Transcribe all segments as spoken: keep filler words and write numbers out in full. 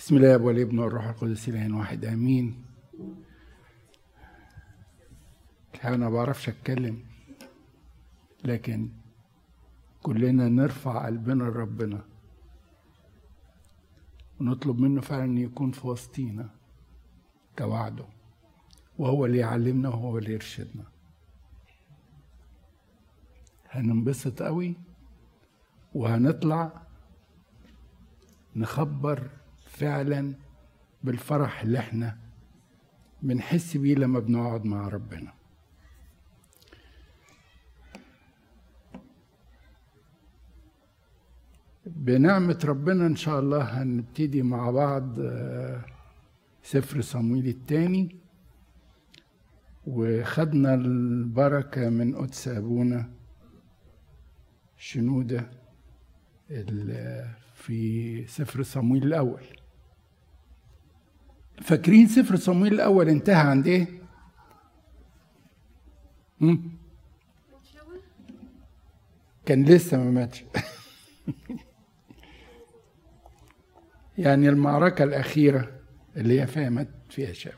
بسم الله والابن والروح القدس الان واحد امين. الحقيقة انا ما بعرفش اتكلم، لكن كلنا نرفع قلبنا لربنا ونطلب منه فعلا ان يكون في وسطينا كوعده، وهو اللي يعلمنا وهو اللي يرشدنا. هننبسط قوي وهنطلع نخبر فعلا بالفرح اللي احنا بنحس بيه لما بنقعد مع ربنا. بنعمة ربنا ان شاء الله هنبتدي مع بعض سفر صمويل الثاني، وخدنا البركة من قدس ابونا شنودة في سفر صمويل الاول. فاكرين سفر صمويل الاول انتهى عند ايه؟ كان لسه ما ماتش. يعني المعركة الأخيرة اللي هي فهمت فيها شاول.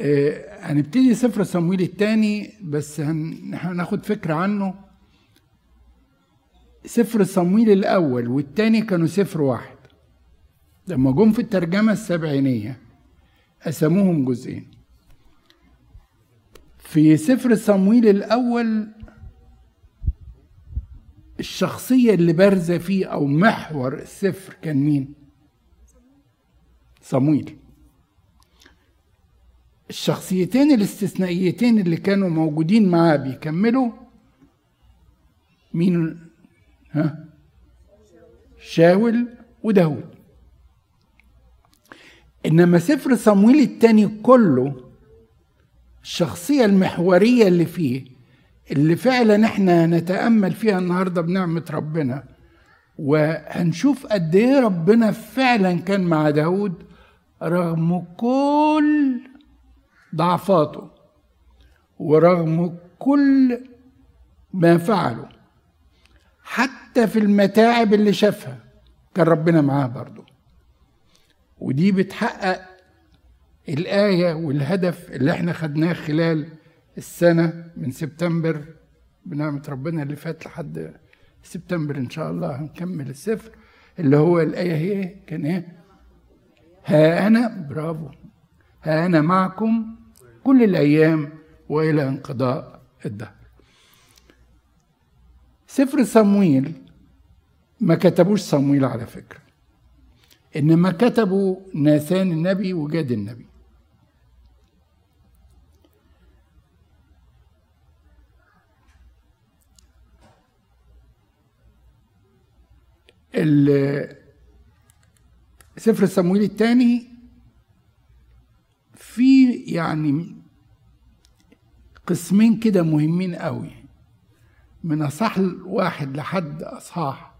آه هنبتدي سفر صمويل الثاني، بس هناخد فكرة عنه. سفر صمويل الأول والثاني كانوا سفر واحد، لما جم في الترجمة السبعينية قسموهم جزئين. في سفر صمويل الأول الشخصية اللي بارزة فيه أو محور السفر كان مين؟ صمويل. الشخصيتين الاستثنائيتين اللي كانوا موجودين معاه بيكملوا مين؟ ها؟ شاول وداود. إنما سفر صمويل الثاني كله الشخصية المحورية اللي فيه، اللي فعلا احنا هنتأمل فيها النهاردة بنعمة ربنا، وهنشوف قد ايه ربنا فعلا كان مع داود رغم كل ضعفاته ورغم كل ما فعله، حتى في المتاعب اللي شافها كان ربنا معاه برضه. ودي بتحقق الآية والهدف اللي احنا خدناه خلال السنة من سبتمبر بنعمة ربنا اللي فات لحد سبتمبر إن شاء الله هنكمل السفر، اللي هو الآية هي كان إيه؟ ها أنا برافو ها أنا معكم كل الأيام وإلى انقضاء الدهر. سفر صمويل ما كتبوش صمويل على فكرة، إنما كتبوا ناثان النبي وجاد النبي. سفر صمويل الثاني في يعني قسمين كده مهمين قوي، من اصحاح واحد لحد اصحاح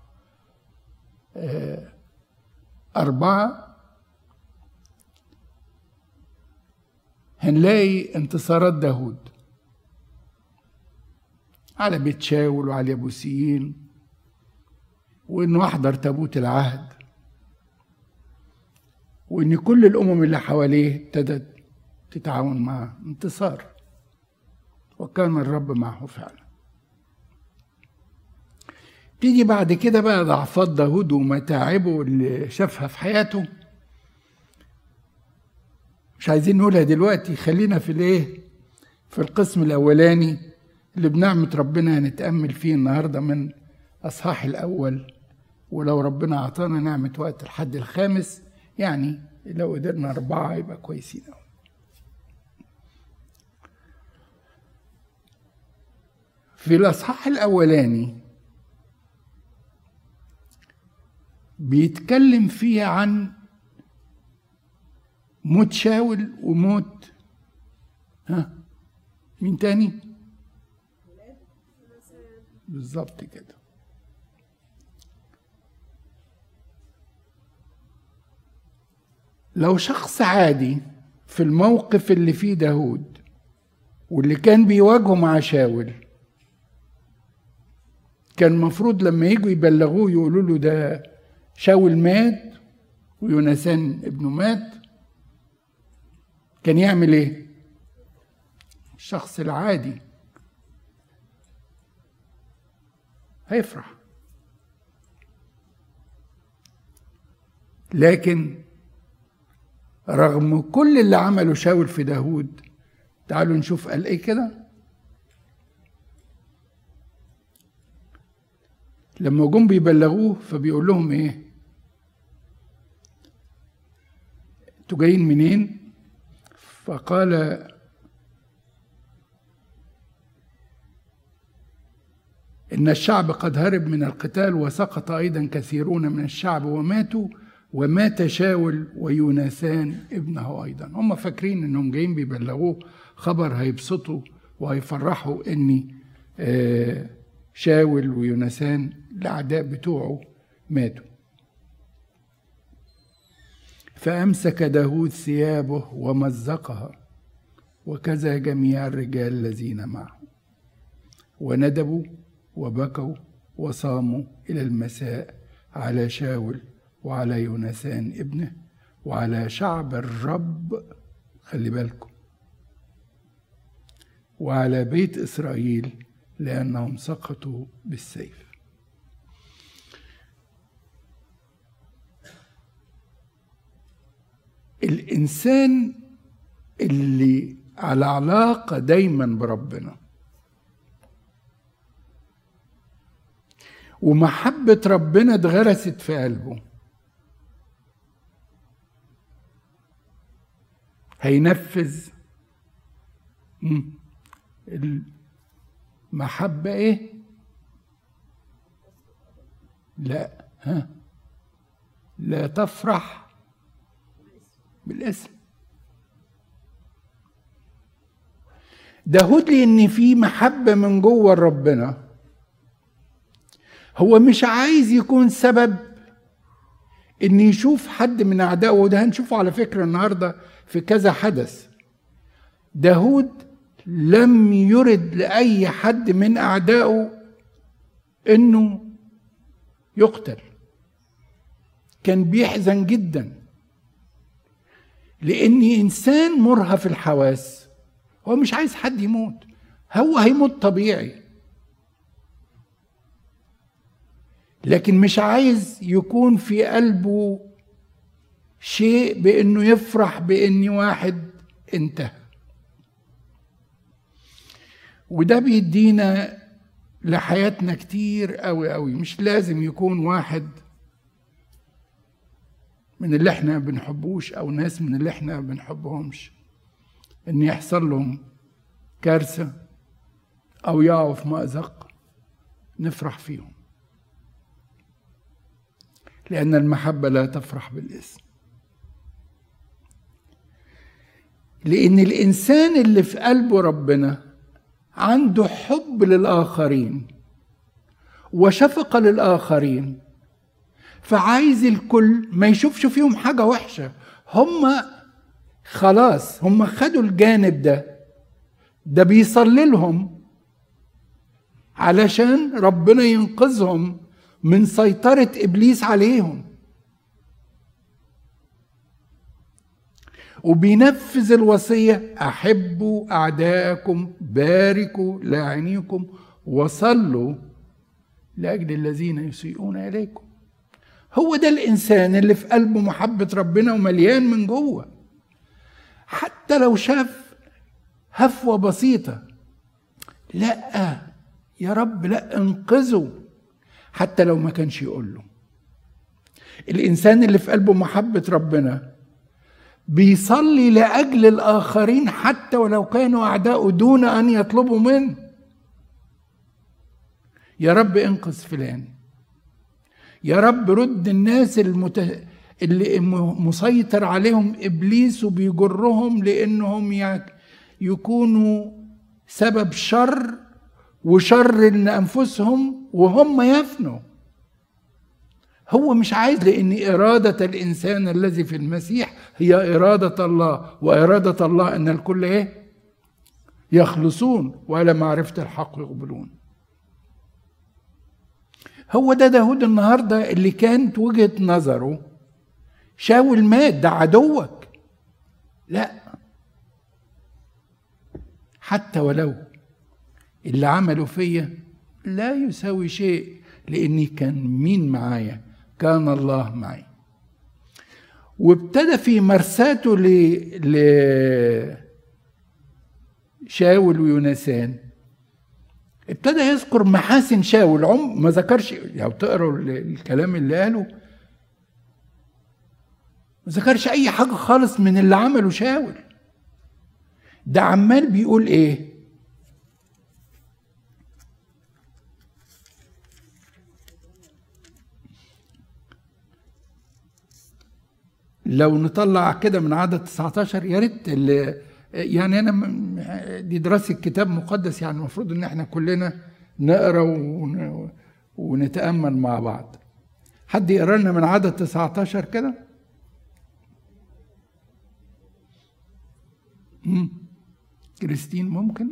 اربعه هنلاقي انتصارات داود على بيت شاول وعلى اليبوسيين، وانه احضر تابوت العهد، وان كل الامم اللي حواليه ابتدت تتعاون معه. انتصار، وكان الرب معه فعلا. تيجي بعد كده بقى ضعفات داود ومتاعبه اللي شافها في حياته، مش عايزين نقولها دلوقتي، خلينا في الايه في القسم الاولاني اللي بنعمة ربنا هنتأمل فيه النهارده من اصحاح الاول. ولو ربنا اعطانا نعمه وقت لحد الخامس، يعني لو قدرنا اربعه يبقى كويسين قوي. في الاصحاح الاولاني بيتكلم فيه عن موت شاول وموت ها مين تاني بالظبط كده. لو شخص عادي في الموقف اللي فيه داود واللي كان بيواجهه مع شاول، كان المفروض لما يجوا يبلغوه يقولوا له ده شاول مات ويوناثان ابنه مات، كان يعمل ايه؟ الشخص العادي هيفرح، لكن رغم كل اللي عمله شاول في داود، تعالوا نشوف قال ايه كده لما جم بيبلغوه. فبيقول لهم ايه؟ انتوا جايين منين؟ فقال إن الشعب قد هرب من القتال، وسقط أيضا كثيرون من الشعب وماتوا، ومات شاول ويوناثان ابنه أيضا. هم فاكرين إنهم جايين بيبلغوه خبر هيبسطوا وهيفرحوا إن شاول ويوناثان الأعداء بتوعه ماتوا. فأمسك داود ثيابه ومزقها، وكذا جميع الرجال الذين معه، وندبوا وبكوا وصاموا إلى المساء على شاول وعلى يوناثان ابنه وعلى شعب الرب، خلي بالكم، وعلى بيت إسرائيل لأنهم سقطوا بالسيف. الإنسان اللي على علاقة دايما بربنا ومحبة ربنا اتغرست في قلبه هينفذ المحبة ايه؟ لا ها لا تفرح بالاسم. داود لأن في محبة من جوه ربنا، هو مش عايز يكون سبب ان يشوف حد من اعدائه، وده هنشوفه على فكره النهارده في كذا حدث. داود لم يرد لاي حد من اعدائه انه يقتل، كان بيحزن جدا لاني انسان مرهف الحواس، هو مش عايز حد يموت، هو هيموت طبيعي، لكن مش عايز يكون في قلبه شيء بأنه يفرح بأن واحد انتهى. وده بيدينا لحياتنا كتير قوي قوي. مش لازم يكون واحد من اللي احنا بنحبوش أو ناس من اللي احنا بنحبهمش إن يحصل لهم كارثة أو يقعوا في مأزق نفرح فيهم، لأن المحبة لا تفرح بالاسم. لأن الإنسان اللي في قلبه ربنا عنده حب للآخرين وشفقة للآخرين، فعايز الكل ما يشوفش فيهم حاجة وحشة. هم خلاص هم خدوا الجانب ده، ده بيصلي لهم علشان ربنا ينقذهم من سيطرة إبليس عليهم، وبينفذ الوصية: أحبوا أعداءكم، باركوا لاعنيكم، وصلوا لأجل الذين يسيئون إليكم. هو ده الإنسان اللي في قلبه محبة ربنا ومليان من جوه، حتى لو شاف هفوة بسيطة، لأ يا رب لأ انقذوا، حتى لو ما كانش يقول له. الإنسان اللي في قلبه محبة ربنا بيصلي لأجل الآخرين حتى ولو كانوا أعداؤه دون أن يطلبوا منه. يا رب انقذ فلان، يا رب رد الناس المت... اللي مسيطر عليهم إبليس وبيجرهم لأنهم ي... يكونوا سبب شر وشر لأنفسهم وهم يفنوا. هو مش عايز، لأن إرادة الإنسان الذي في المسيح هي إرادة الله، وإرادة الله أن الكل إيه؟ يخلصون وإلى معرفة الحق يقبلون. هو ده داود النهاردة اللي كانت وجهة نظره شاول مات ده عدوك. لا، حتى ولو اللي عملوا فيا لا يساوي شيء، لأني كان مين معايا؟ كان الله معي. وابتدى في مرساته لشاول ويوناثان ابتدى يذكر محاسن شاول. عم ما ذكرش، لو تقروا الكلام اللي قاله ما ذكرش اي حاجه خالص من اللي عمله شاول. ده عمال بيقول ايه؟ لو نطلع كده من عدد تسعتاشر يا ريت، يعني انا دي دراسه كتاب مقدس، يعني المفروض ان احنا كلنا نقرا ونتامل مع بعض. حد يقرا لنا من عدد تسعتاشر كده؟ امم كريستين ممكن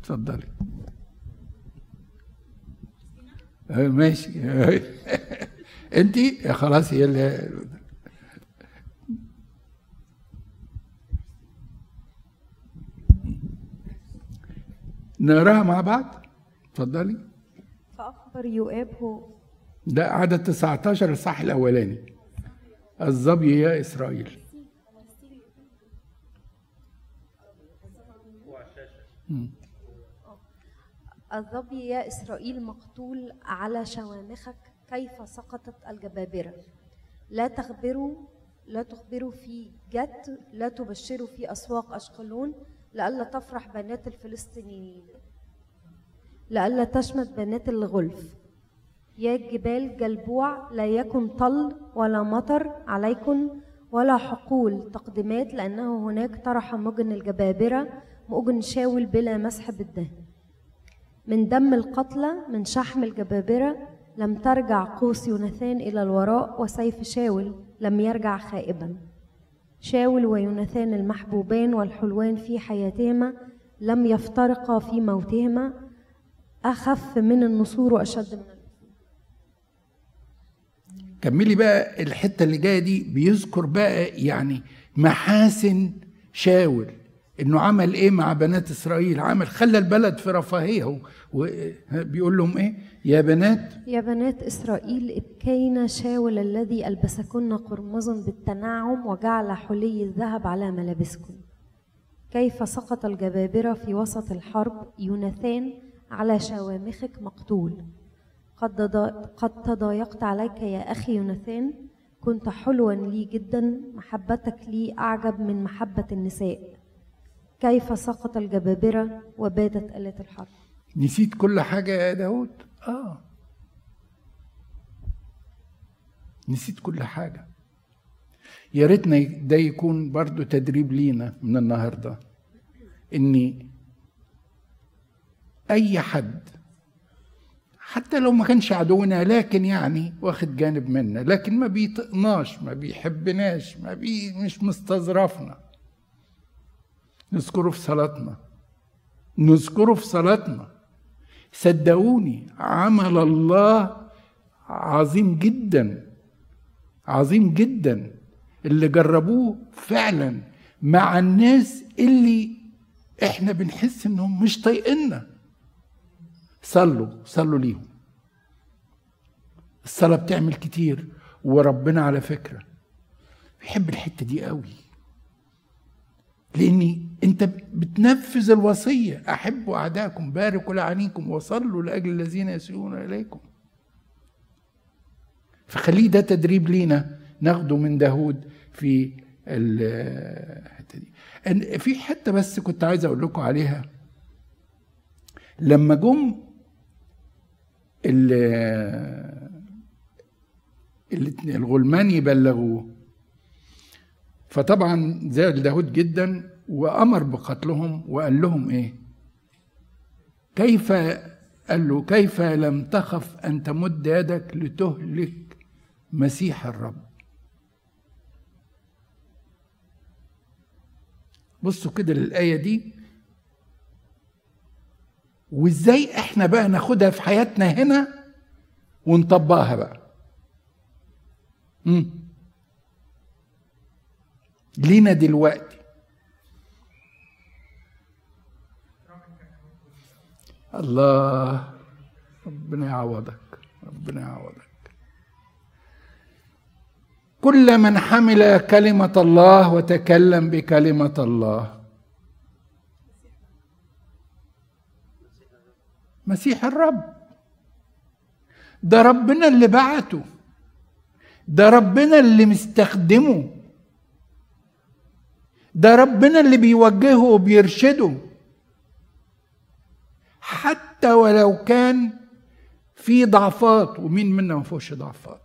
اتفضلي. ماشي انت خلاص هي اللي نقراها مع بعض. اتفضلي. فأخبر يؤاب هو ده عدد تسعتاشر الصح الاولاني، الظبي يا اسرائيل. الظبي يا اسرائيل مقتول على شوامخك، كيف سقطت الجبابرة. لا تخبروا لا تخبروا في جت، لا تبشروا في أسواق أشقلون، لئلا تفرح بنات الفلسطينيين، لئلا تشمت بنات الغلف. يا جبال جلبوع لا يكن طل ولا مطر عليكن، ولا حقول تقدمات، لأنه هناك طرح مجن الجبابرة، مجن شاول بلا مسح بالدهن. من دم القتلى من شحم الجبابرة لم ترجع قوس يوناثان إلى الوراء، وسيف شاول لم يرجع خائبا. شاول ويوناثان المحبوبان والحلوان في حياتهما لم يفترقا في موتهما، أخف من النسور وأشد من النسور. كملي بقى الحتة اللي جاية دي، بيذكر بقى يعني محاسن شاول، إنه عمل إيه مع بنات إسرائيل. عمل خلى البلد في رفاهية، وبيقول لهم إيه؟ يا بنات يا بنات إسرائيل ابكينا شاول الذي ألبسكن قرمزا بالتنعم، وجعل حلي الذهب على ملابسكن. كيف سقط الجبابرة في وسط الحرب، يوناثان على شوامخك مقتول. قد قد تضايقت عليك يا أخي يوناثان، كنت حلوا لي جدا، محبتك لي أعجب من محبة النساء. كيف سقط الجبابرة وبادت آلة الحرب. نسيت كل حاجة يا داود؟ آه نسيت كل حاجة. يا ريتنا ده يكون برضو تدريب لينا من النهاردة، إن أي حد حتى لو ما كانش عدونا لكن يعني واخد جانب منا، لكن ما بيطقناش ما بيحبناش ما بي مش مستظرفنا، نذكره في صلاتنا نذكره في صلاتنا. صدقوني عمل الله عظيم جدا عظيم جدا اللي جربوه فعلا مع الناس اللي احنا بنحس انهم مش طايقنا. صلوا صلوا ليهم. الصلاة بتعمل كتير، وربنا على فكرة بيحب الحتة دي قوي، لأني أنت بتنفذ الوصية: أحبوا أعداءكم، باركوا لعنيكم، وصلوا لأجل الذين يسيئون إليكم. فخليه ده تدريب لينا ناخده من داود في الحتة دي. في حتة بس كنت عايز أقول لكم عليها، لما جم الغلمان يبلغوه، فطبعا زعل داود جدا وامر بقتلهم، وقال لهم ايه؟ كيف قال له كيف لم تخف ان تمد يدك لتهلك مسيح الرب. بصوا كده للايه دي، وازاي احنا بقى ناخدها في حياتنا هنا ونطبقها بقى. امم لينا دلوقتي الله، ربنا يعوضك ربنا يعوضك. كل من حمل كلمة الله وتكلم بكلمة الله مسيح الرب، ده ربنا اللي بعته، ده ربنا اللي مستخدمه، ده ربنا اللي بيوجهه وبيرشده، حتى ولو كان في ضعفات، ومين منا ما فيهوش ضعفات.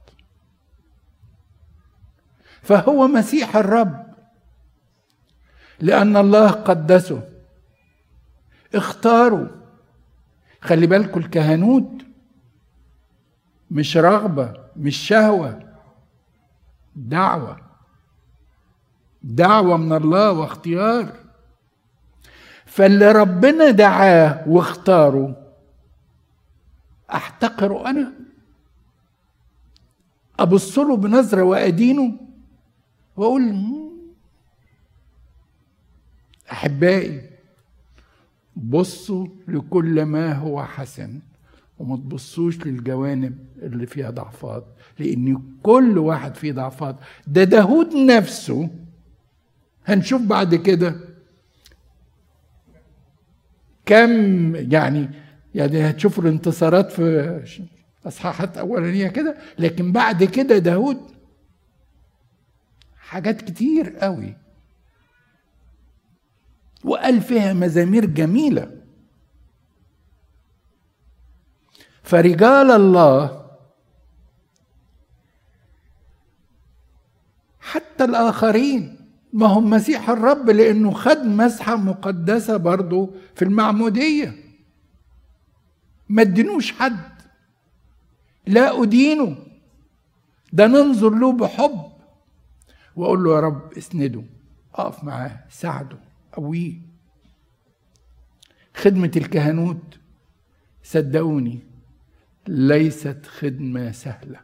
فهو مسيح الرب لأن الله قدسه اختاره. خلي بالكم الكهنوت مش رغبة مش شهوة، دعوة، دعوة من الله واختيار. فاللي ربنا دعاه واختاره أحتقره أنا، أبص له بنظرة وأدينه وأقول أحبائي بصوا لكل ما هو حسن، وما تبصوش للجوانب اللي فيها ضعفات، لأن كل واحد فيه ضعفات. ده داود نفسه هنشوف بعد كده كم يعني يعني هتشوفوا الانتصارات في اصحاحات اولانيه كده، لكن بعد كده داود حاجات كتير قوي وقال فيها مزامير جميله. فرجال الله حتى الاخرين، ما هم مسيح الرب لانه خد مسحه مقدسه برضه في المعموديه، ما ادينوش حد، لا أدينه، ده ننظر له بحب وأقول له يا رب اسنده، أقف معاه، ساعده، قويه. خدمة الكهنوت صدقوني ليست خدمة سهلة،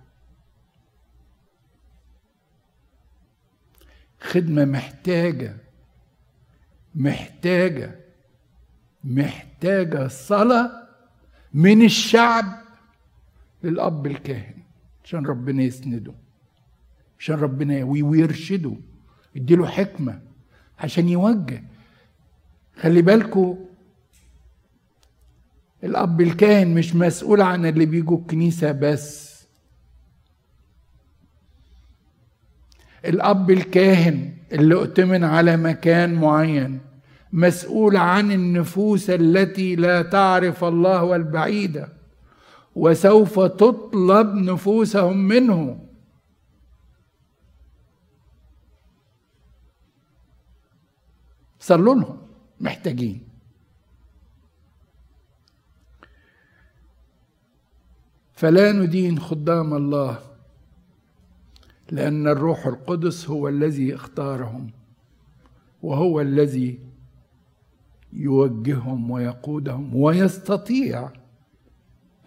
خدمة محتاجة محتاجة محتاجة صلاة من الشعب للأب الكاهن، عشان ربنا يسنده، عشان ربنا يقويه ويرشده، يديله حكمة عشان يوجه. خلي بالكوا الأب الكاهن مش مسؤول عن اللي بيجوا الكنيسة بس، الأب الكاهن اللي اؤتمن على مكان معين مسؤول عن النفوس التي لا تعرف الله والبعيدة، وسوف تطلب نفوسهم منه. صلوا لهم، محتاجين. فلا ندين خدام الله لأن الروح القدس هو الذي اختارهم، وهو الذي يوجههم ويقودهم، ويستطيع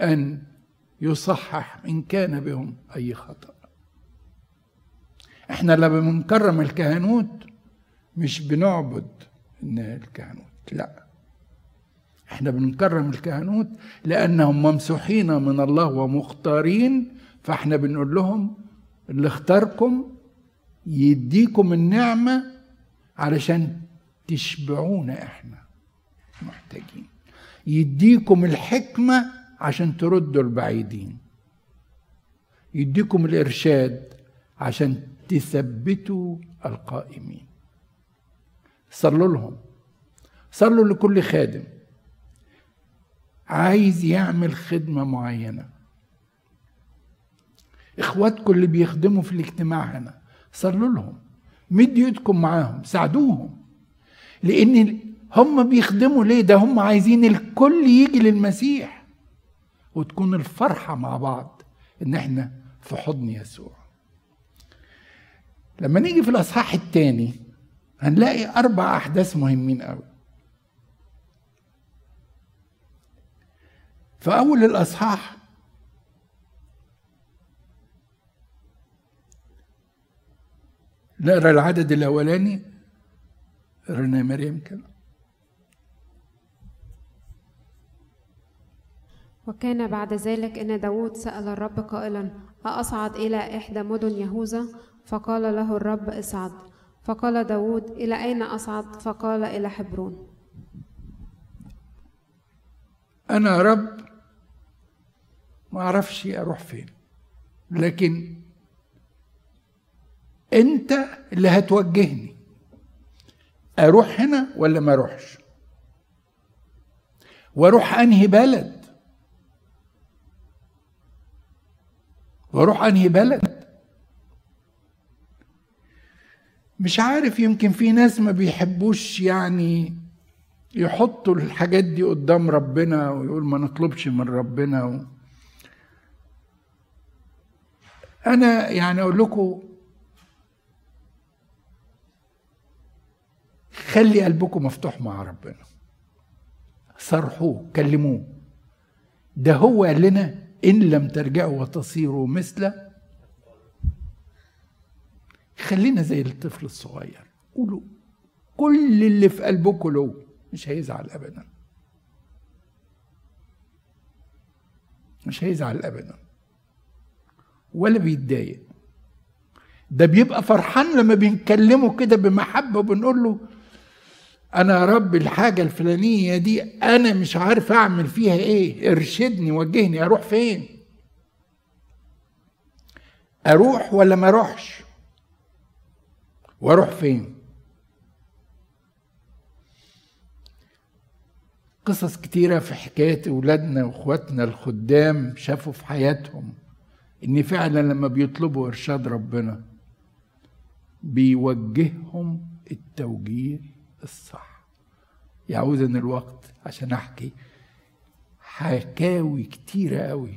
أن يصحح إن كان بهم أي خطأ. إحنا لما بنكرم الكهنوت مش بنعبد الكهنوت، لا، إحنا بنكرم الكهنوت لأنهم ممسوحين من الله ومختارين، فإحنا بنقول لهم اللي اختاركم يديكم النعمة علشان تشبعونا، إحنا محتاجين، يديكم الحكمة عشان تردوا البعيدين، يديكم الإرشاد عشان تثبتوا القائمين. صلوا لهم، صلوا لكل خادم عايز يعمل خدمة معينة. إخواتكم اللي بيخدموا في الاجتماع هنا صلوا لهم، مد ايدكم معاهم، ساعدوهم، لأن هم بيخدموا ليه؟ ده هم عايزين الكل يجي للمسيح، وتكون الفرحة مع بعض إن إحنا في حضن يسوع. لما نيجي في الأصحاح الثاني هنلاقي أربع أحداث مهمين أوي. في أول الأصحاح نقرأ العدد الأولاني. قرأنا يا مريم كده. وكان بعد ذلك إن داود سأل الرب قائلا: أصعد إلى إحدى مدن يهوذا؟ فقال له الرب: اصعد. فقال داود: إلى أين أصعد؟ فقال: إلى حبرون. أنا رب ما أعرفش أروح فين، لكن أنت اللي هتوجهني أروح هنا ولا ما أروحش، وأروح أنهي بلد وأروح أنهي بلد مش عارف. يمكن في ناس ما بيحبوش يعني يحطوا الحاجات دي قدام ربنا ويقول ما نطلبش من ربنا و... أنا يعني أقول لكم خلي قلبكم مفتوح مع ربنا، صرحوه، كلموه. ده هو قال لنا: إن لم ترجعوا وتصيروا مثله. خلينا زي الطفل الصغير، قولوا كل اللي في قلبكم له، مش هيزعل أبدا، مش هيزعل أبدا ولا بيتضايق. ده بيبقى فرحان لما بنكلمه كده بمحبة وبنقول له: أنا يا رب الحاجة الفلانية دي أنا مش عارف أعمل فيها إيه، ارشدني، وجهني، أروح فين، أروح ولا ما أروحش، وأروح فين. قصص كتيرة في حكاية أولادنا وأخواتنا الخدام شافوا في حياتهم إن فعلا لما بيطلبوا إرشاد ربنا بيوجههم التوجيه الصح. يعوزنا الوقت عشان أحكي حكاوي كتيرة قوي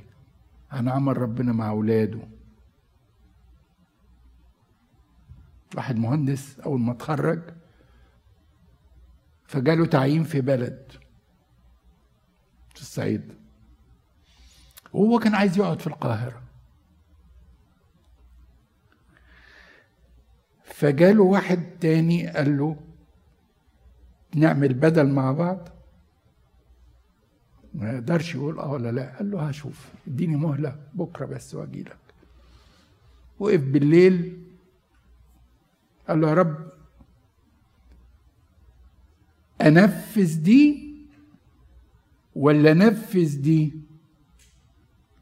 عن عمل ربنا مع أولاده. واحد مهندس أول ما اتخرج فجاله تعيين في بلد في الصعيد، وهو كان عايز يقعد في القاهرة. فجاله واحد تاني قال له: نعمل بدل مع بعض. ما يقدرش يقول اه ولا لا، قال له: هشوف، اديني مهلة بكرة بس واجي لك. وقف بالليل قال له: يا رب انفذ دي ولا نفذ دي،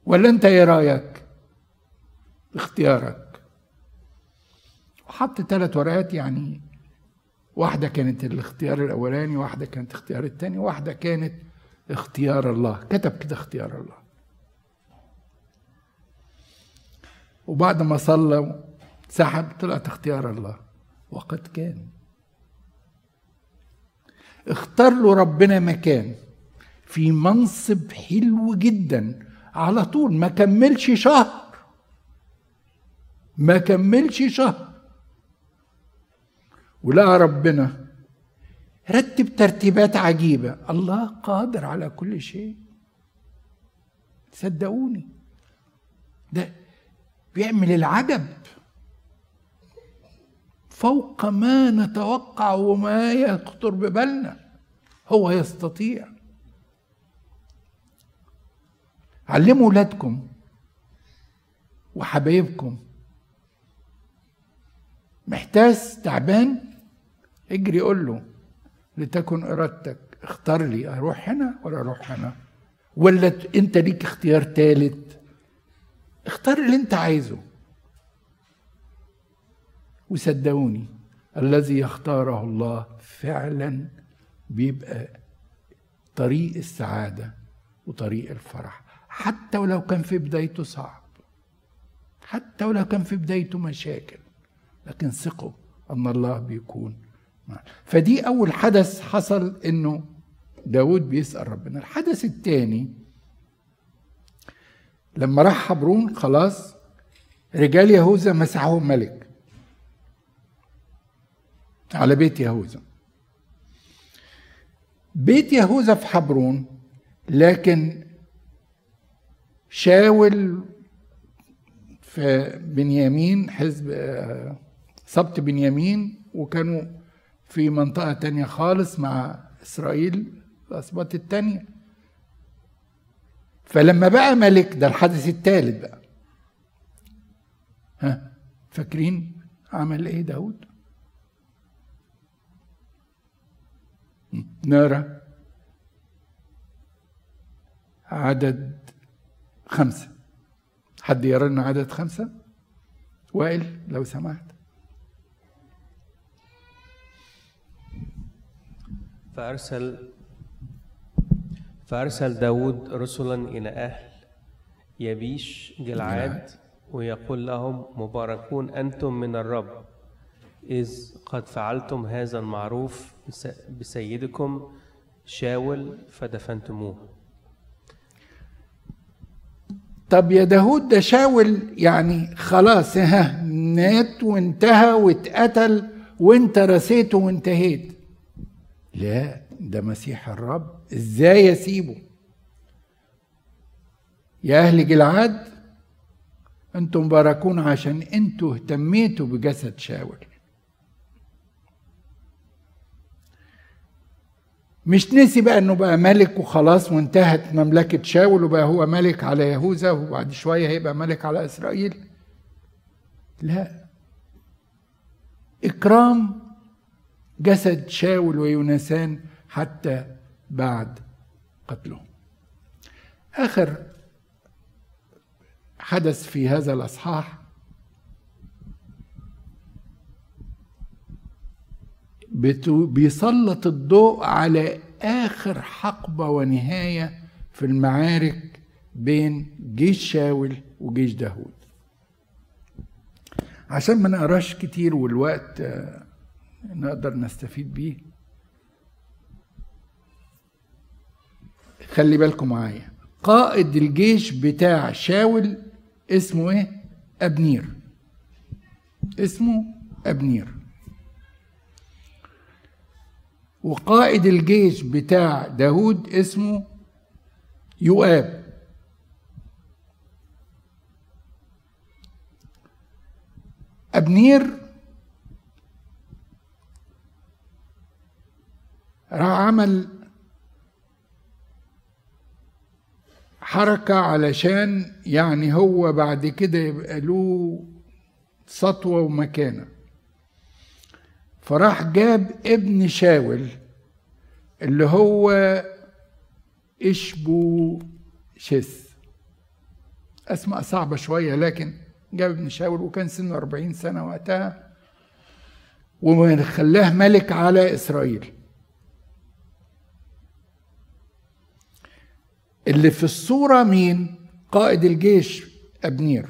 ولا انت ايه رايك، اختيارك. وحط ثلاث ورقات، يعني واحده كانت الاختيار الاولاني، واحده كانت اختيار الثاني، واحده كانت اختيار الله. كتب كده اختيار الله. وبعد ما صلى سحب طلعت اختيار الله. وقد كان اختار له ربنا مكان في منصب حلو جدا على طول، ما كملش شهر، ما كملش شهر ولقى ربنا رتب ترتيبات عجيبة. الله قادر على كل شيء، صدقوني ده بيعمل العجب فوق ما نتوقع وما يخطر ببالنا. هو يستطيع. علموا ولادكم وحبايبكم، محتاس تعبان اجري قول له: لتكن ارادتك، اختار لي اروح هنا ولا اروح هنا، ولا انت ليك اختيار ثالث، اختار اللي انت عايزه. وصدقوني الذي يختاره الله فعلا بيبقى طريق السعاده وطريق الفرح، حتى ولو كان في بدايته صعب، حتى ولو كان في بدايته مشاكل، لكن ثقوا أن الله بيكون معنا. فدي أول حدث حصل، أنه داود بيسأل ربنا. الحدث الثاني لما راح حبرون، خلاص رجال يهوذا مسحهم ملك على بيت يهوذا. بيت يهوذا في حبرون، لكن شاول في بنيامين، حزب سبط بنيامين، وكانوا في منطقة تانية خالص مع إسرائيل الأسباط التانية. فلما بقى ملك، ده الحدث الثالث بقى، ها فاكرين عمل ايه داود؟ نرى عدد خمسة، حد يرى لنا عدد خمسة؟ وائل لو سمحت. فأرسل فأرسل داود رسلا إلى أهل يبيش جلعاد ويقول لهم: مباركون أنتم من الرب، إذ قد فعلتم هذا المعروف بسيدكم شاول فدفنتموه. طب يا داود، ده شاول يعني خلاص، ها مات وانتهى واتقتل وانت رسيته وانتهيت. لا، ده مسيح الرب، ازاي اسيبه؟ يا اهل جلعاد انتم مباركون عشان انتم اهتميتوا بجسد شاول. مش نسي بقى انه بقى ملك وخلاص وانتهت مملكة شاول وبقى هو ملك على يهوذا وبعد شوية هيبقى ملك على اسرائيل. لا، اكرام جسد شاول ويونسان حتى بعد قتله. آخر حدث في هذا الأصحاح بيسلط الضوء على آخر حقبة ونهاية في المعارك بين جيش شاول وجيش داود. عشان ما نقراش كتير والوقت نقدر نستفيد بيه، خلي بالكم معايا. قائد الجيش بتاع شاول اسمه ايه؟ أبنير. اسمه أبنير. وقائد الجيش بتاع داود اسمه يؤاب. أبنير راح عمل حركة علشان يعني هو بعد كده يبقى له سطوة ومكانة، فراح جاب ابن شاول اللي هو إشبوشيث، أسماء صعبة شوية، لكن جاب ابن شاول وكان سنه أربعين سنة وقتها، وخلاه ملك على إسرائيل. اللي في الصورة مين؟ قائد الجيش أبنير.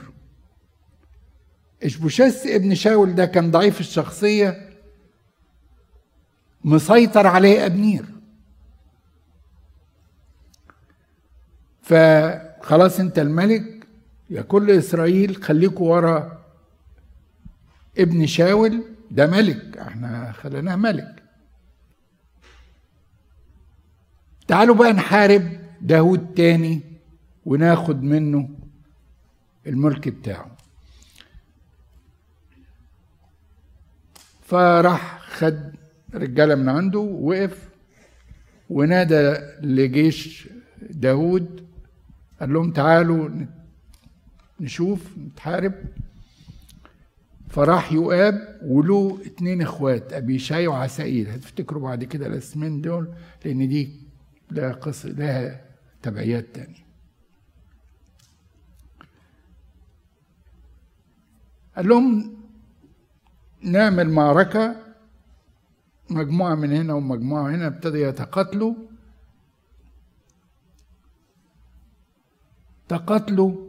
إشبوشيث ابن شاول ده كان ضعيف الشخصية، مسيطر عليه أبنير. فخلاص انت الملك يا كل إسرائيل، خليكوا ورا ابن شاول ده ملك، احنا خليناه ملك. تعالوا بقى نحارب داود تاني وناخد منه الملك بتاعه. فراح خد رجاله من عنده ووقف ونادى لجيش داود، قال لهم تعالوا نشوف نتحارب. فراح يؤاب وله اتنين اخوات، ابيشاي وعسائيل. هتفتكروا بعد كده الاسمين دول لان دي لها قصة، لها تبعيات تانية. قال لهم نعمل معركة، مجموعة من هنا ومجموعة هنا. ابتدى يتقاتلوا، تقاتلوا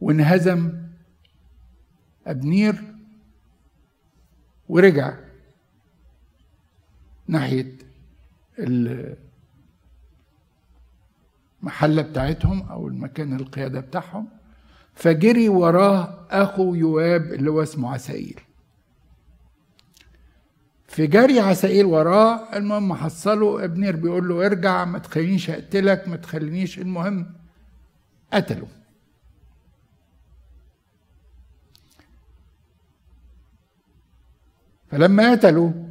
وانهزم أبنير ورجع ناحية ال محلة بتاعتهم أو المكان القيادة بتاعهم. فجري وراه أخو يواب اللي هو اسمه عسائيل، في جري عسائيل وراه. المهم حصلوا، أبنير بيقول له ارجع، ما تخلينيش أقتلك، ما تخلينيش. المهم قتله. فلما قتله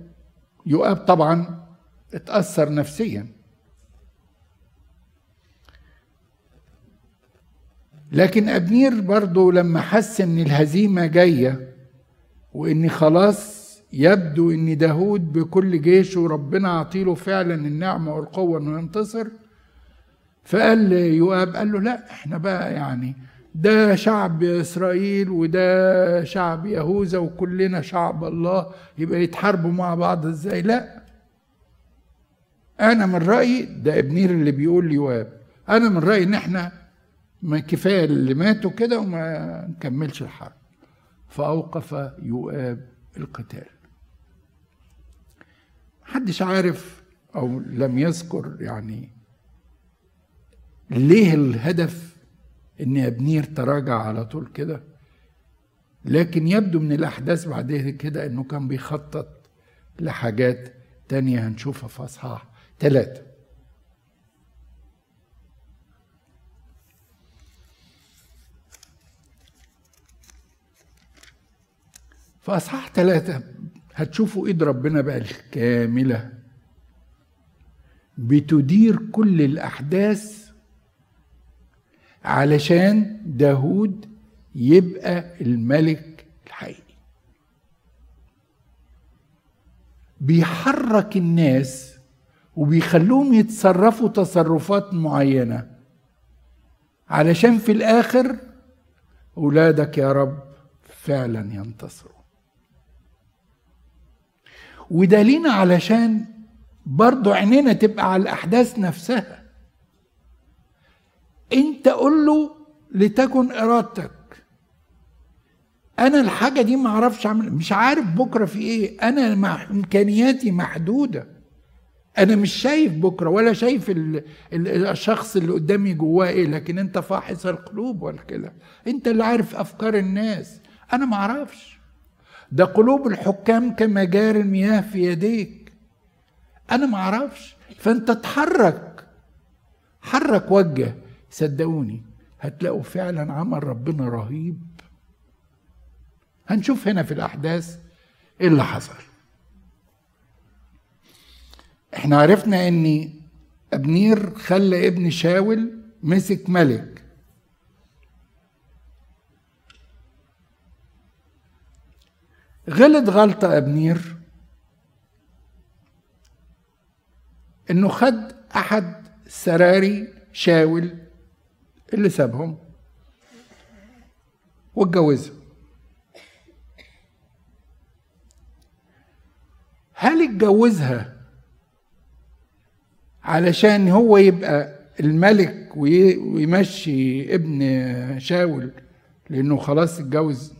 يؤاب طبعا اتأثر نفسيا، لكن أبنير برضو لما حس ان الهزيمة جاية وان خلاص يبدو ان داود بكل جيشه ربنا عطيله فعلا النعمة والقوة انه ينتصر، فقال ليؤاب، قال له لا احنا بقى يعني ده شعب اسرائيل وده شعب يهوذا وكلنا شعب الله، يبقى يتحاربوا مع بعض ازاي؟ لا، انا من رايي، ده ابنير اللي بيقول ليؤاب، انا من رايي ان احنا ما كفايه اللي ماتوا كده وما نكملش الحرب. فاوقف يؤاب القتال. محدش عارف او لم يذكر يعني ليه الهدف ان ابنير تراجع على طول كده، لكن يبدو من الاحداث بعد كده انه كان بيخطط لحاجات تانية هنشوفها في اصحاح ثلاثة. في اصحاح ثلاثة هتشوفوا ايد ربنا بقى الكاملة بتدير كل الاحداث علشان داود يبقى الملك الحقيقي. بيحرك الناس وبيخلوهم يتصرفوا تصرفات معينة علشان في الآخر أولادك يا رب فعلا ينتصروا. وده لينا علشان برضو عينينا تبقى على الأحداث نفسها. انت قول له لتكن ارادتك، انا الحاجه دي ما اعرفش اعملها، مش عارف بكره في ايه، انا مع امكانياتي محدوده، انا مش شايف بكره ولا شايف ال ال الشخص اللي قدامي جواه ايه، لكن انت فاحص القلوب والكلى، انت اللي عارف افكار الناس، انا ما اعرفش. ده قلوب الحكام كمجاري المياه في يديك، انا ما اعرفش، فانت اتحرك، حرك وجه. صدقوني هتلاقوا فعلا عمل ربنا رهيب. هنشوف هنا في الأحداث ايه اللي حصل. احنا عرفنا ان ابنير خلى ابن شاول مسك ملك، غلط غلطة ابنير انه خد احد سراري شاول اللي سابهم واتجوزها. هل اتجوزها علشان هو يبقى الملك ويمشي ابن شاول لانه خلاص اتجوز؟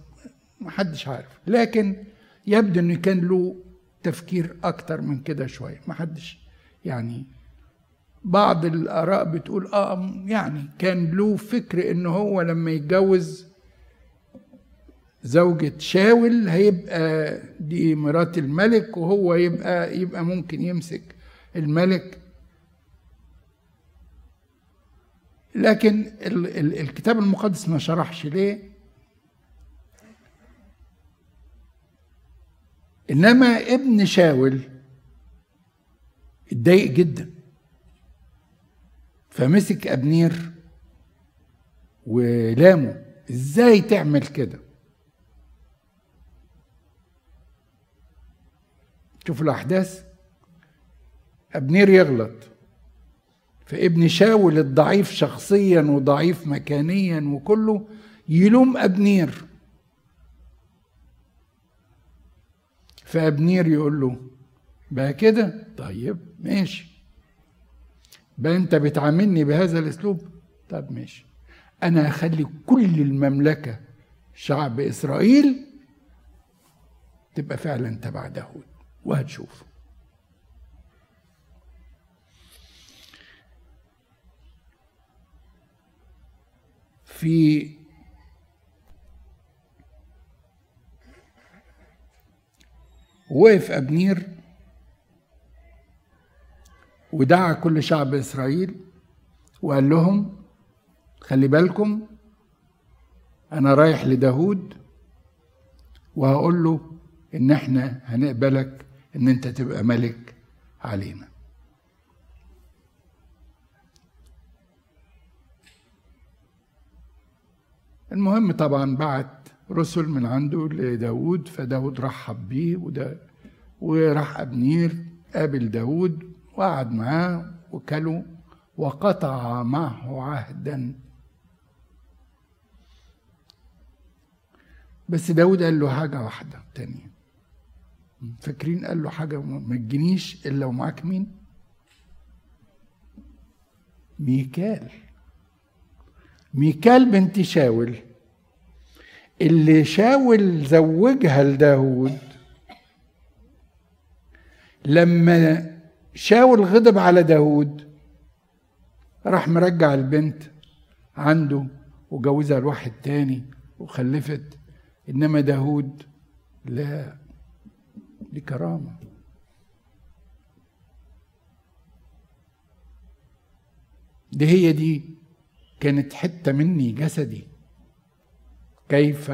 محدش عارف، لكن يبدو انه كان له تفكير اكتر من كده شويه. محدش يعني، بعض الآراء بتقول اه يعني كان له فكر ان هو لما يتجوز زوجة شاول هيبقى دي مرات الملك وهو يبقى يبقى ممكن يمسك الملك. لكن الكتاب المقدس ما شرحش ليه، انما ابن شاول اتضايق جدا، فمسك أبنير ولامه، ازاي تعمل كده؟ شوفوا الأحداث. أبنير يغلط، فابن شاول الضعيف شخصيا وضعيف مكانيا وكله يلوم أبنير، فأبنير يقول له بقى كده طيب ماشي، بقى انت بتعاملني بهذا الاسلوب، طب ماشي، انا هخلي كل المملكه شعب اسرائيل تبقى فعلا تبع داود وهتشوف. في وقف أبنير ودعا كل شعب إسرائيل وقال لهم خلي بالكم انا رايح لداود وهقول له ان احنا هنقبلك ان انت تبقى ملك علينا. المهم طبعا بعت رسل من عنده لداود، فداود رحب بيه وده وراح أبنير قابل داود وقعد معاه وكله وقطع معه عهدا. بس داود قال له حاجة واحدة تانية، فاكرين قال له حاجة، ما تجينيش إلا ومعاك مين؟ ميكال، ميكال بنت شاول اللي شاول زوجها لداود. لما شاول غضب على داود راح مرجع البنت عنده وجوزها لواحد تاني وخلفت، انما داود لا، دي كرامه. دي هي دي كانت حته مني جسدي كيف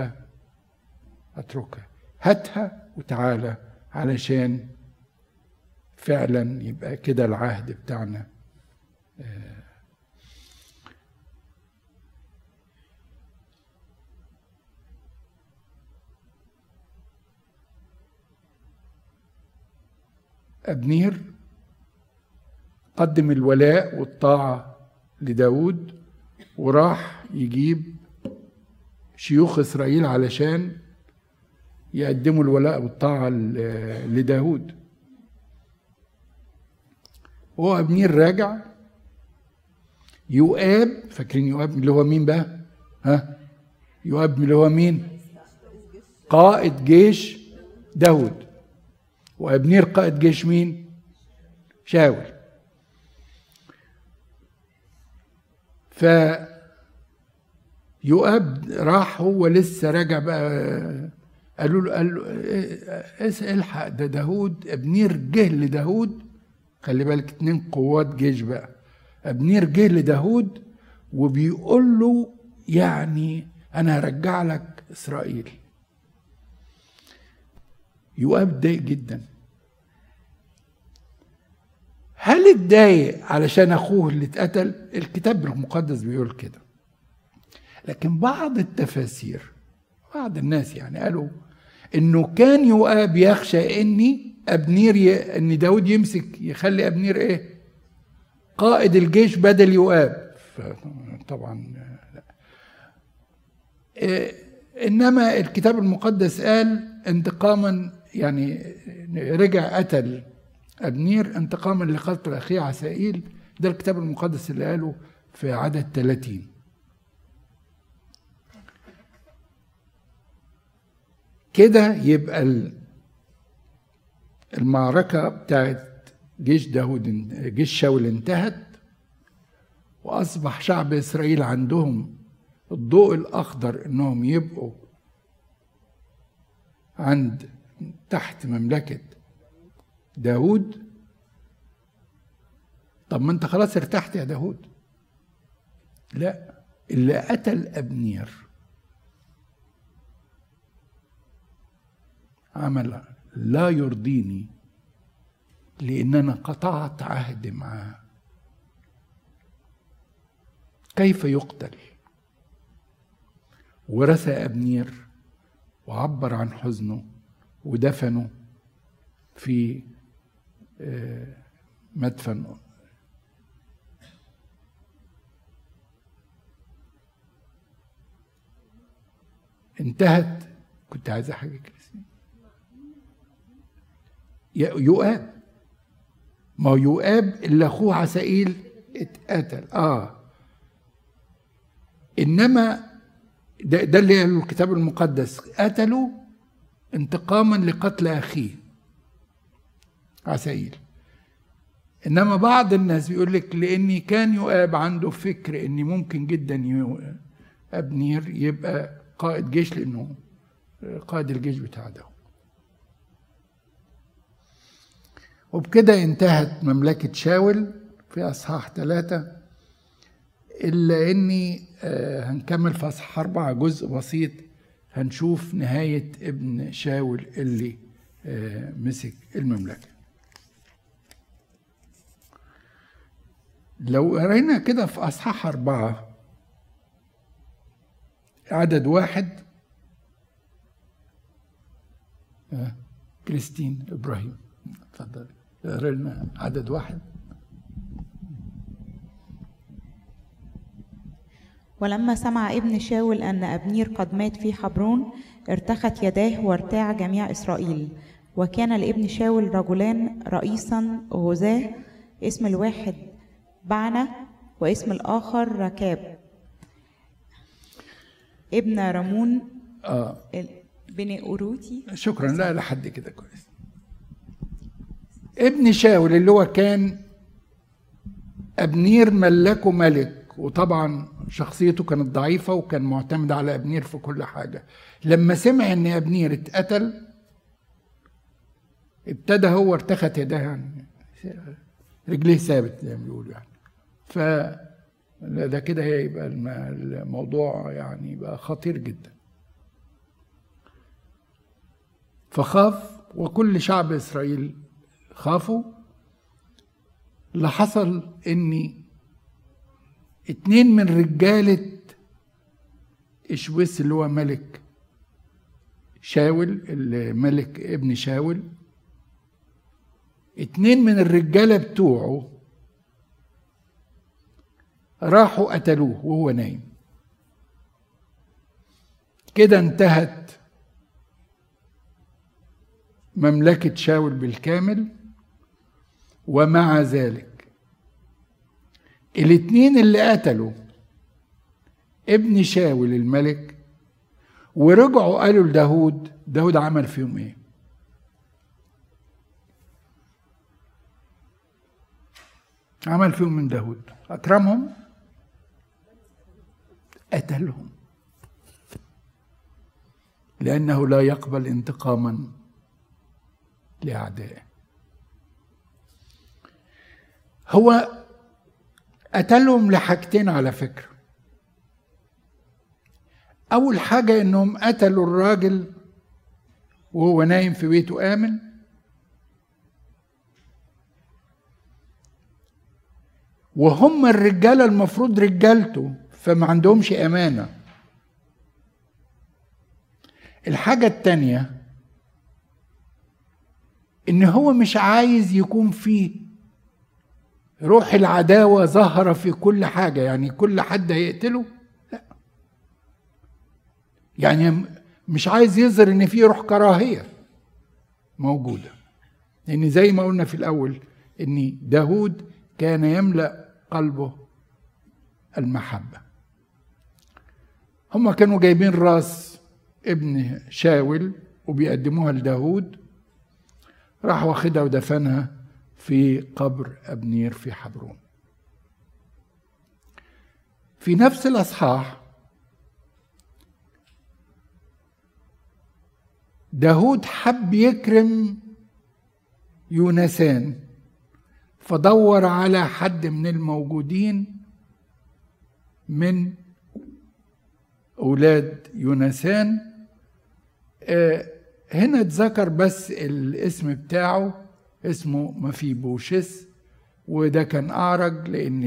اتركها، هاتها وتعالى علشان فعلا يبقى كده العهد بتاعنا أبنير قدم الولاء والطاعة لداود وراح يجيب شيوخ إسرائيل علشان يقدموا الولاء والطاعة لداود. هو أبنير راجع، يؤاب، فاكرين يؤاب اللي هو مين بقى؟ ها؟ يؤاب اللي هو مين؟ قائد جيش داود. وأبنير قائد جيش مين؟ شاول. فيؤاب راح هو لسه راجع بقى، قالوا له قال له الحق ده داود. أبنير جه لداود، خلي بالك اتنين قوات جيش بقى. أبنير جه لداود وبيقول له يعني أنا هرجع لك إسرائيل. يؤاب اتضايق جدا. هل اتضايق علشان اخوه اللي اتقتل؟ الكتاب المقدس بيقول كده، لكن بعض التفاسير بعض الناس يعني قالوا انه كان يؤاب يخشى اني ابنير ي... ان داود يمسك يخلي ابنير ايه قائد الجيش بدل يؤاب. طبعا لا. إيه انما الكتاب المقدس قال انتقاما، يعني رجع قتل أبنير انتقاما لقتل أخيه عسائيل. ده الكتاب المقدس اللي قاله في عدد ثلاثين. كده يبقى المعركة بتاعت جيش داود جيش شاول انتهت، وأصبح شعب إسرائيل عندهم الضوء الأخضر إنهم يبقوا عند تحت مملكة داود. طب ما انت خلاص ارتحت يا داود. لا، اللي قتل أبنير عمل لا يرضيني لأن أنا قطعت عهد معاه. كيف يقتل؟ ورث أبنير وعبر عن حزنه ودفنه في مدفن انتهت. كنت عايز حاجه كده. يؤاب، ما هو يؤاب اللي اخوه عسائيل اتقتل. اه انما ده, ده اللي الكتاب المقدس قتله انتقاما لقتل أخيه عسائيل. إنما بعض الناس بيقول لك لأني كان يؤاب عنده فكر إني ممكن جدا أبنير يبقى قائد جيش لأنه قائد الجيش بتاع ده. وبكده انتهت مملكة شاول في أصحاح ثلاثة. إلا أني هنكمل في اصحاح أربعة جزء بسيط هنشوف نهاية ابن شاول اللي مسك المملكة. لو قرينا كده في اصحاح أربعة عدد واحد، كريستين إبراهيم اتفضل اقرا لنا عدد واحد. ولما سمع ابن شاول أن أبنير قد مات في حبرون ارتخت يداه وارتاع جميع إسرائيل. وكان لابن شاول رجلان رئيسا غزاه، اسم الواحد بعنة واسم الآخر ركاب ابن رمون آه. بن أوروتي. شكرا. لا لحد كده كويس. ابن شاول اللي هو كان أبنير ملكه ملك، وطبعا شخصيته كانت ضعيفة وكان معتمد على أبنير في كل حاجة. لما سمع أن أبنير اتقتل ابتدى هو ارتخت يداه، يعني رجليه ثابت زي ما بيقولوا يعني. ف ده كده هيبقى الموضوع يعني بقى خطير جدا. فخاف وكل شعب إسرائيل خافوا. اللي حصل أني اتنين من رجالة إشويس اللي هو ملك شاول، الملك ابن شاول، اتنين من الرجالة بتوعه راحوا قتلوه وهو نايم. كده انتهت مملكة شاول بالكامل. ومع ذلك الاتنين اللي قتلوا ابن شاول الملك ورجعوا قالوا لداود، داود عمل فيهم ايه؟ عمل فيهم من داود اكرمهم، قتلهم لانه لا يقبل انتقاما لاعدائه. هو قتلهم لحاجتين على فكرة. أول حاجة إنهم قتلوا الراجل وهو نايم في بيته آمن، وهم الرجالة المفروض رجالته فما عندهمش أمانة. الحاجة التانية إن هو مش عايز يكون فيه روح العداوة ظاهرة في كل حاجة، يعني كل حد هيقتله لا، يعني مش عايز يظهر ان في روح كراهية موجودة. لان زي ما قلنا في الاول ان داود كان يملأ قلبه المحبة. هما كانوا جايبين راس ابن شاول وبيقدموها لداود، راح واخدها ودفنها في قبر أبنير في حبرون. في نفس الأصحاح داود حب يكرم يونسان، فدور على حد من الموجودين من أولاد يونسان. هنا اتذكر بس الاسم بتاعه، اسمه مفيبوشيس، وده كان أعرج لأن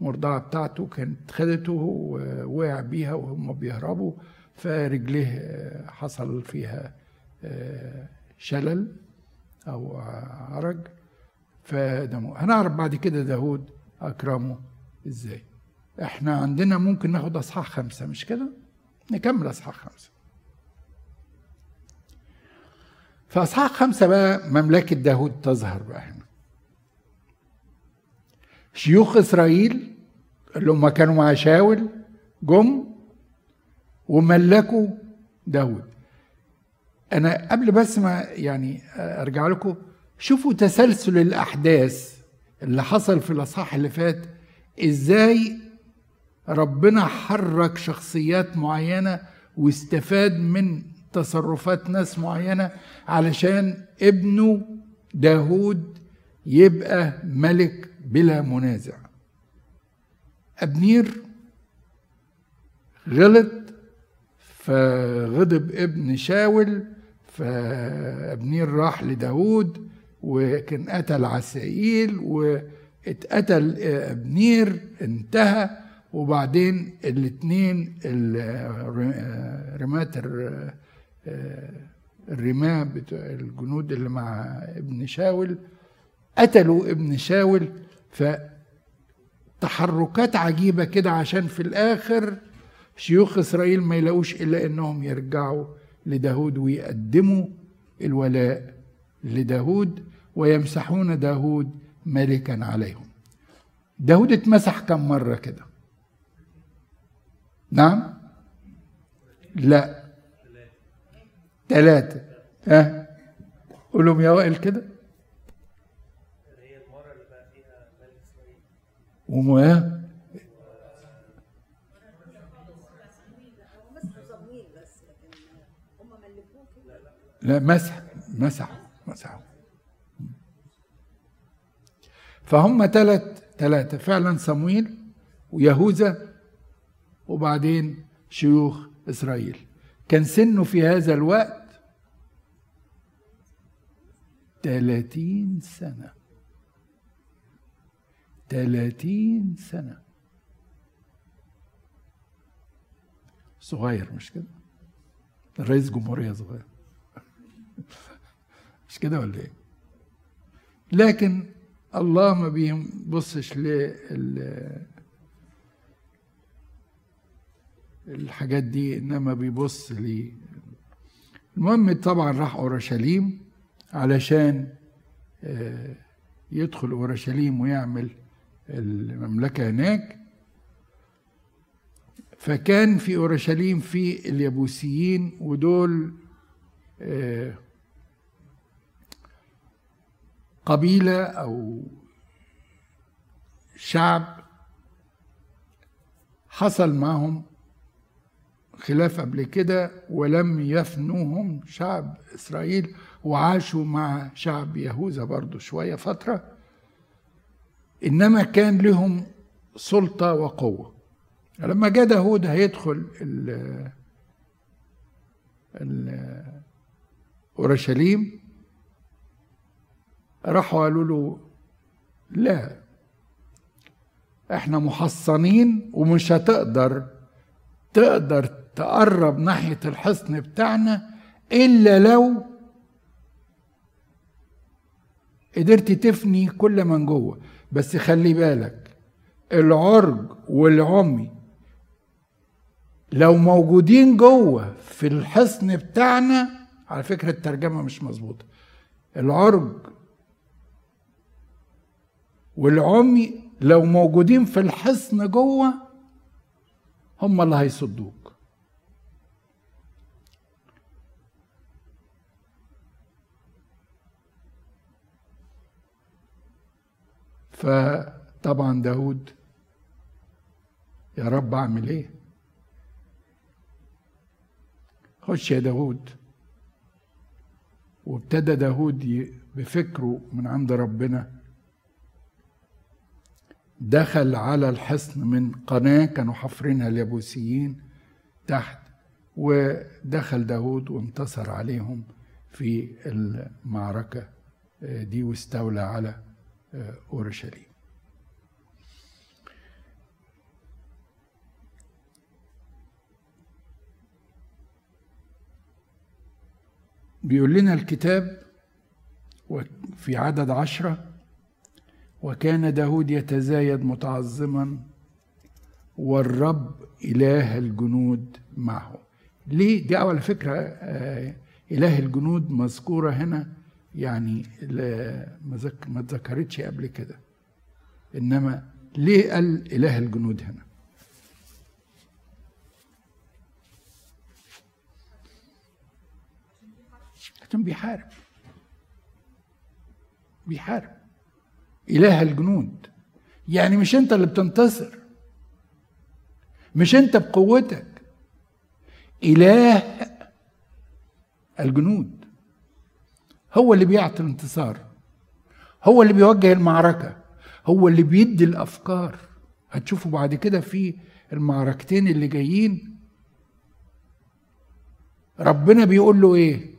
المرضعة بتاعته كانت خدته ووقع بيها وهم بيهربوا، فرجليه حصل فيها شلل أو عرج. فدمه هنعرف بعد كده داود أكرمه إزاي. إحنا عندنا ممكن ناخد أصحاح خمسة مش كده؟ نكمل أصحاح خمسة. فأصحاح خمسة بقى مملكة داود تظهر بقى هنا. شيوخ إسرائيل اللي هم كانوا مع شاول جم وملكوا داود. أنا قبل بس ما يعني أرجع لكم، شوفوا تسلسل الأحداث اللي حصل في الأصحاح اللي فات، إزاي ربنا حرك شخصيات معينة واستفاد من تصرفات ناس معينة علشان ابنه داود يبقى ملك بلا منازع. أبنير غلط فغضب ابن شاول، فأبنير راح لداود وكان قتل عسائيل واتقتل أبنير، انتهى. وبعدين الاثنين رمات الرماة بتوع الجنود اللي مع ابن شاول قتلوا ابن شاول. فتحركات عجيبة كده عشان في الآخر شيوخ إسرائيل ما يلاقوش إلا إنهم يرجعوا لداود ويقدموا الولاء لداود ويمسحون داود ملكا عليهم. داود اتمسح كم مرة كده؟ نعم؟ لا ثلاثة. ها قولهم يا وائل كده. هي المرة اللي بقى فيها ملك إسرائيل وما لا مسح مسح مسح فهم ثلاث ثلاثة فعلا، صمويل ويهوذا وبعدين شيوخ إسرائيل. كان سنه في هذا الوقت ثلاثين سنة. ثلاثين سنة صغير، مش كده؟ رئيس جمهورية صغير مش كده ولا ايه؟ لكن الله ما بيبصش لل الحاجات دي، انما بيبص لي. المهم طبعا راح اورشليم علشان يدخل اورشليم ويعمل المملكه هناك. فكان في اورشليم في اليبوسيين، ودول قبيله او شعب حصل معهم خلاف قبل كده ولم يفنوهم شعب إسرائيل، وعاشوا مع شعب يهوذا برضو شوية فترة، إنما كان لهم سلطة وقوة. لما جاء داود هيدخل ال ال أورشليم، راحوا قالوا له لا احنا محصنين ومش هتقدر تقدر تقرب ناحية الحصن بتاعنا إلا لو قدرت تفني كل من جوه. بس خلي بالك العرج والعمي لو موجودين جوه في الحصن بتاعنا. على فكرة الترجمة مش مظبوطة، العرج والعمي لو موجودين في الحصن جوه هم اللي هيصدوك. فطبعا داود يا رب اعمل ايه؟ خش يا داود. وابتدى داود بفكره من عند ربنا، دخل على الحصن من قناة كانوا حفرينها اليبوسيين تحت، ودخل داود وانتصر عليهم في المعركة دي واستولى على أورشليم. بيقول لنا الكتاب في عدد عشرة: وكان داود يتزايد متعظما والرب إله الجنود معه. ليه دي أول فكرة؟ إله الجنود مذكورة هنا، يعني ما اتذكرتش قبل كده، إنما ليه قال إله الجنود هنا؟ عشان بيحارب بيحارب إله الجنود، يعني مش أنت اللي بتنتصر، مش أنت بقوتك، إله الجنود هو اللي بيعطي الانتصار، هو اللي بيوجه المعركة، هو اللي بيدي الأفكار، هتشوفوا بعد كده في المعركتين اللي جايين ربنا بيقول له ايه؟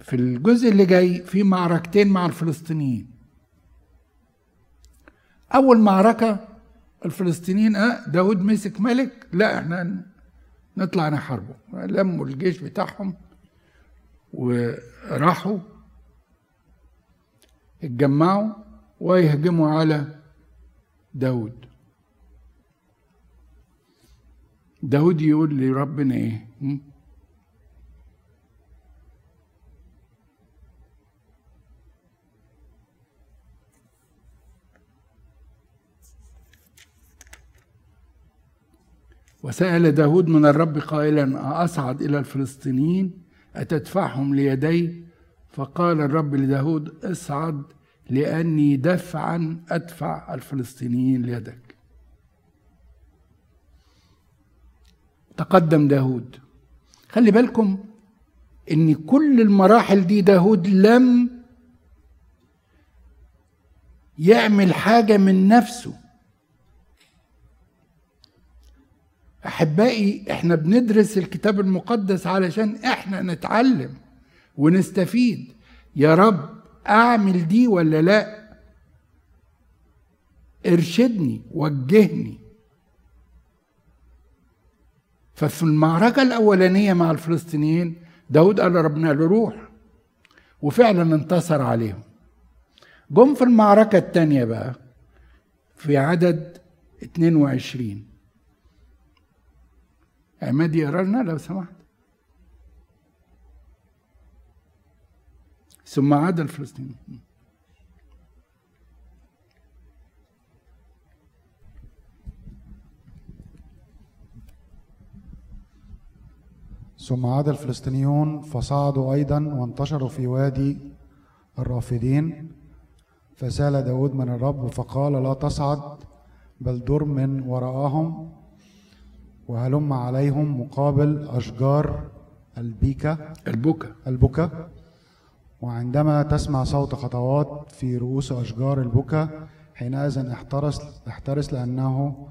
في الجزء اللي جاي في معركتين مع الفلسطينيين. اول معركه الفلسطينيين اه داود مسك ملك، لا احنا نطلع نحاربه، لموا الجيش بتاعهم وراحوا اتجمعوا ويهجموا على داود. داود يقول لي ربنا ايه؟ وسأل داود من الرب قائلا أصعد إلى الفلسطينيين أتدفعهم ليدي؟ فقال الرب لداود اصعد لأني دفعا أدفع الفلسطينيين ليدك. تقدم داود. خلي بالكم إن كل المراحل دي داود لم يعمل حاجة من نفسه. أحبائي، إحنا بندرس الكتاب المقدس علشان إحنا نتعلم ونستفيد. يا رب أعمل دي ولا لا؟ ارشدني، وجهني. ففي المعركة الأولانية مع الفلسطينيين داود قال ربنا له روح، وفعلا انتصر عليهم. جم في المعركة الثانية بقى في عدد اتنين وعشرين. عماد يقرا لنا لو سمحت. ثم عاد الفلسطينيين. ثم عاد الفلسطينيون فصعدوا أيضا وانتشروا في وادي الرافدين، فسال داود من الرب فقال لا تصعد بل در من وراءهم وهلم عليهم مقابل أشجار البيكة البكة البكة وعندما تسمع صوت خطوات في رؤوس أشجار البكة حينئذ احترس احترس لأنه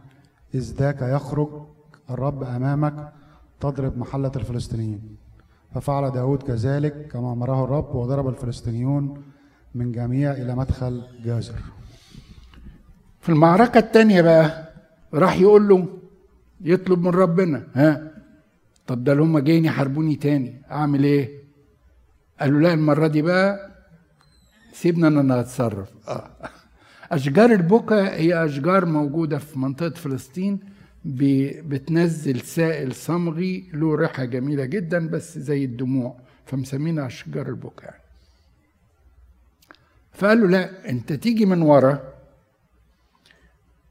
إذ ذاك يخرج الرب أمامك تضرب محلة الفلسطينيين. ففعل داود كذلك كما أمره الرب، وضرب الفلسطينيون من جميع إلى مدخل جازر. في المعركة الثانية بقى راح يقول له يطلب من ربنا، ها طب ده هم جايين يحاربوني تاني اعمل ايه؟ قالوا لا المره دي بقى سيبنا انا اتصرف. آه. اشجار البكا هي اشجار موجوده في منطقه فلسطين بتنزل سائل صمغي له ريحه جميله جدا بس زي الدموع، فمسمينها اشجار البكا يعني. فقالوا لا انت تيجي من ورا،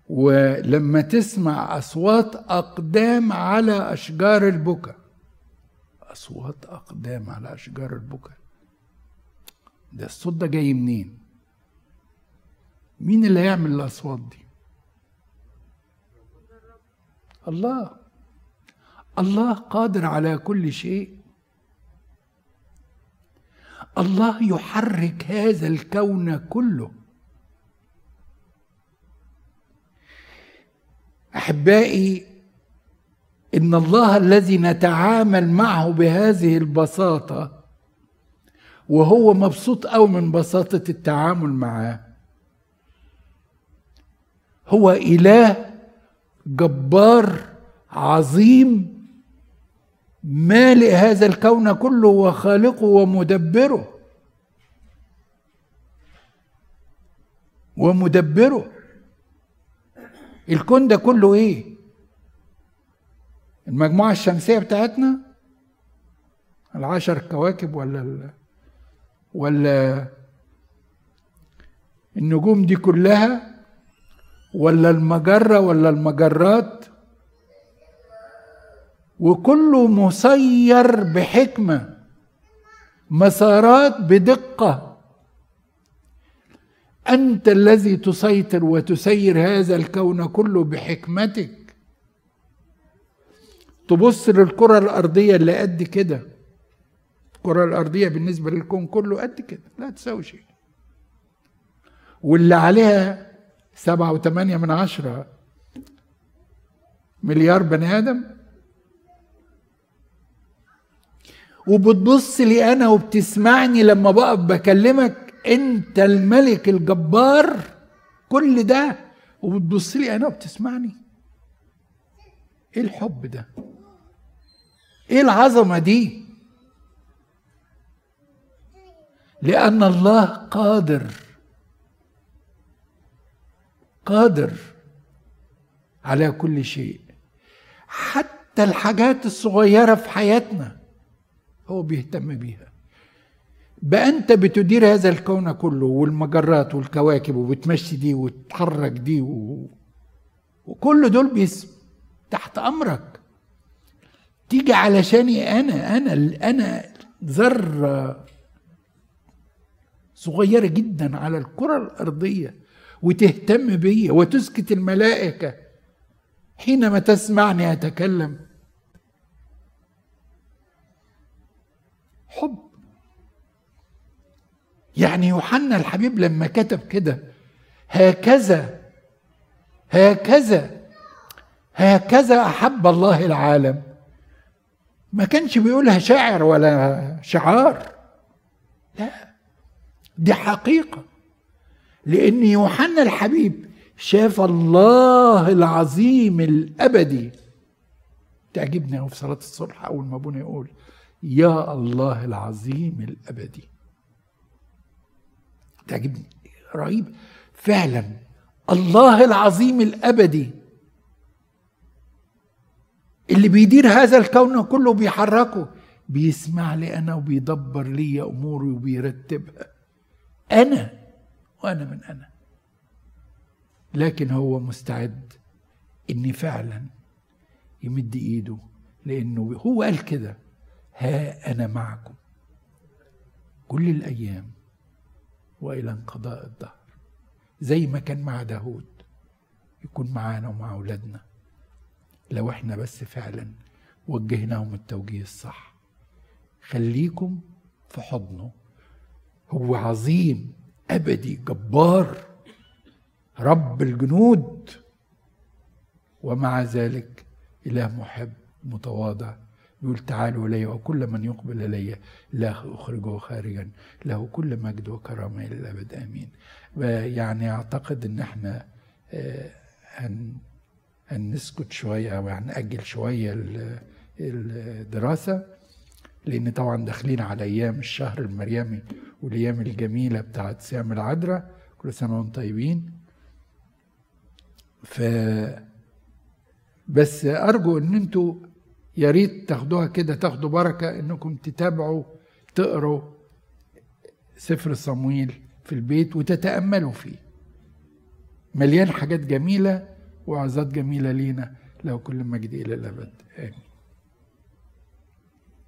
ولما تسمع أصوات أقدام على أشجار البكا، أصوات أقدام على أشجار البكا، ده الصوت ده جاي منين؟ مين اللي هيعمل الأصوات دي؟ الله. الله قادر على كل شيء. الله يحرك هذا الكون كله. أحبائي، إن الله الذي نتعامل معه بهذه البساطة وهو مبسوط أوي من بساطة التعامل معاه، هو إله جبار عظيم مالئ هذا الكون كله وخالقه ومدبره ومدبره الكون ده كله. ايه المجموعة الشمسية بتاعتنا؟ العشر كواكب ولا ال... ولا النجوم دي كلها ولا المجرة ولا المجرات، وكله مسير بحكمة، مسارات بدقة. أنت الذي تسيطر وتسير هذا الكون كله بحكمتك. تبص للكرة الأرضية اللي قد كده، الكرة الأرضية بالنسبة للكون كله قد كده، لا تساوي شيء، واللي عليها سبعة وثمانية من عشرة مليار بني آدم. وبتبص لي أنا وبتسمعني لما بقف بكلمك، أنت الملك الجبار كل ده، وبتبص لي أنا وبتسمعني. إيه الحب ده؟ إيه العظمة دي؟ لأن الله قادر، قادر على كل شيء، حتى الحاجات الصغيرة في حياتنا هو بيهتم بيها. بقى أنت بتدير هذا الكون كله والمجرات والكواكب وبتمشي دي وتحرك دي و... وكل دول بيس تحت أمرك. تيجي علشاني أنا أنا أنا ذرة صغيرة جدا على الكرة الأرضية وتهتم بي وتسكت الملائكة حينما تسمعني أتكلم؟ حب. يعني يوحنا الحبيب لما كتب كده هكذا هكذا هكذا أحب الله العالم، ما كانش بيقولها شاعر ولا شعار، لا دي حقيقة، لأن يوحنا الحبيب شاف الله العظيم الأبدي. تعجبني أهو في صلاة الصبح أول ما أبونا يقول يا الله العظيم الأبدي، تعجبني، رهيب فعلا. الله العظيم الأبدي اللي بيدير هذا الكون كله بيحركه، بيسمع لي أنا وبيدبر لي أموري وبيرتبها، أنا وأنا من أنا. لكن هو مستعد إني فعلا يمد إيده، لأنه هو قال كده ها أنا معكم كل الأيام وإلى انقضاء الدهر. زي ما كان مع داود يكون معانا ومع أولادنا لو إحنا بس فعلا وجهناهم التوجيه الصح. خليكم في حضنه، هو عظيم أبدي جبار رب الجنود، ومع ذلك إله محب متواضع يقول تعالوا إلي وكل من يقبل إلي لا أخرجه خارجا، له كل مجد وكرامة إلى الأبد آمين. يعني أعتقد إن إحنا هنسكت شوية أو هنأجل شوية الدراسة، لأن طبعا داخلين على أيام الشهر المريمي والأيام الجميلة بتاعت سام العذراء. كل سنة وانتم طيبين. ف بس أرجو إن أنتوا يا ريت تاخدوها كده، تاخدوا بركة إنكم تتابعوا تقروا سفر صموئيل في البيت وتتأملوا فيه، مليان حاجات جميلة وعظات جميلة لينا، له كل مجد إلى الأبد آمين.